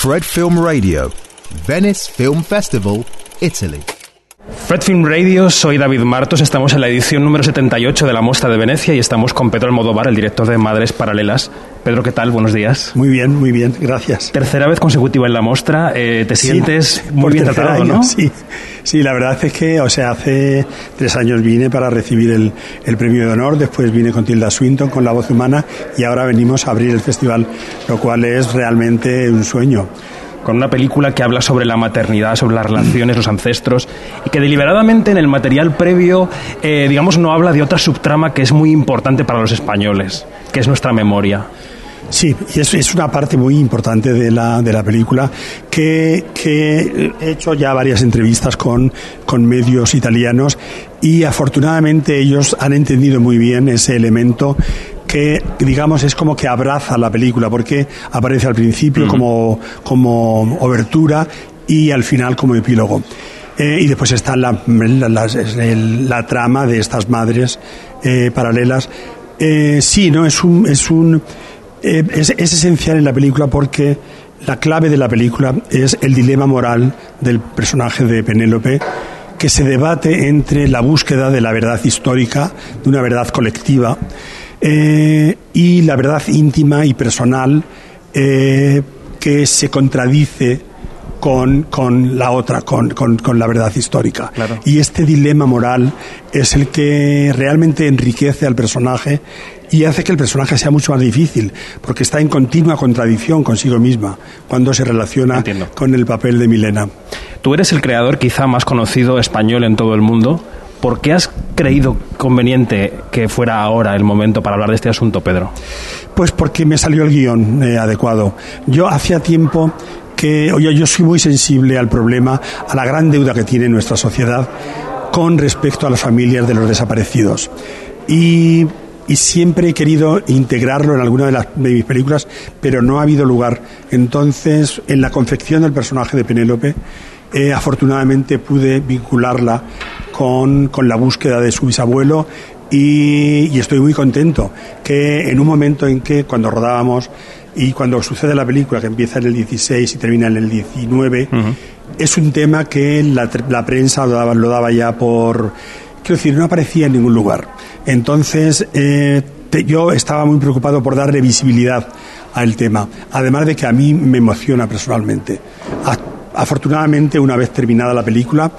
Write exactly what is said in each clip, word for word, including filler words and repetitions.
Fred Film Radio, Venice Film Festival, Italy. Fred Film Radio, soy David Martos, estamos en la edición número setenta y ocho de La Mostra de Venecia y estamos con Pedro Almodóvar, el director de Madres Paralelas. Pedro, ¿qué tal? Buenos días. Muy bien, muy bien, gracias. Tercera vez consecutiva en la Mostra, eh, te sí, sientes muy bien tratado, año, ¿no? Sí, sí, la verdad es que, o sea, hace tres años vine para recibir el, el premio de honor, después vine con Tilda Swinton, con La Voz Humana, y ahora venimos a abrir el festival, lo cual es realmente un sueño. Con una película que habla sobre la maternidad, sobre las relaciones, los ancestros, y que deliberadamente en el material previo, eh, digamos, no habla de otra subtrama que es muy importante para los españoles, que es nuestra memoria. Sí, y es, es una parte muy importante de la, de la película, que, que he hecho ya varias entrevistas con, con medios italianos, y afortunadamente ellos han entendido muy bien ese elemento que, digamos, es como que abraza la película, porque aparece al principio uh-huh. como, como obertura y al final como epílogo. Eh, y después está la, la, la, la trama de estas madres eh, paralelas. Eh, sí, no es un, es, un eh, es, es esencial en la película porque la clave de la película es el dilema moral del personaje de Penélope, que se debate entre la búsqueda de la verdad histórica, de una verdad colectiva, Eh, y la verdad íntima y personal eh, que se contradice con, con la otra, con, con, con la verdad histórica. Claro. Y este dilema moral es el que realmente enriquece al personaje y hace que el personaje sea mucho más difícil, porque está en continua contradicción consigo misma cuando se relaciona Entiendo. Con el papel de Milena. Tú eres el creador quizá más conocido español en todo el mundo. ¿Por qué has creído conveniente que fuera ahora el momento para hablar de este asunto, Pedro? Pues porque me salió el guión eh, adecuado. Yo hacía tiempo que... Oye, yo soy muy sensible al problema, a la gran deuda que tiene nuestra sociedad con respecto a las familias de los desaparecidos. Y... Y siempre he querido integrarlo en alguna de, las, de mis películas, pero no ha habido lugar. Entonces, en la confección del personaje de Penélope, eh, afortunadamente pude vincularla con, con la búsqueda de su bisabuelo y, y estoy muy contento que en un momento en que cuando rodábamos y cuando sucede la película, que empieza en el dieciséis y termina en el diecinueve, uh-huh. es un tema que la, la prensa lo daba, lo daba ya por... Quiero decir, no aparecía en ningún lugar. Entonces, eh, te, yo estaba muy preocupado por darle visibilidad al tema, además de que a mí me emociona personalmente. A, afortunadamente, una vez terminada la película,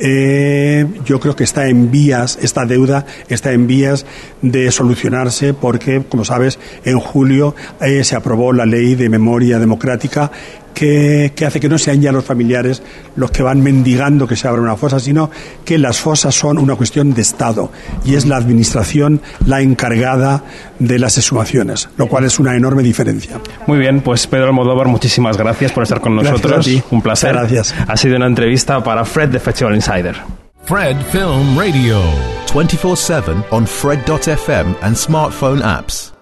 eh, yo creo que está en vías, esta deuda está en vías de solucionarse, porque, como sabes, en julio eh, se aprobó la ley de memoria democrática, Que, que hace que no sean ya los familiares los que van mendigando que se abra una fosa, sino que las fosas son una cuestión de Estado y es la administración la encargada de las exhumaciones, lo cual es una enorme diferencia. Muy bien, pues Pedro Almodóvar, muchísimas gracias por estar con nosotros. Gracias a ti. Un placer. Gracias. Ha sido una entrevista para Fred de Festival Insider. Fred Film Radio, veinticuatro siete on Fred dot f m and smartphone apps.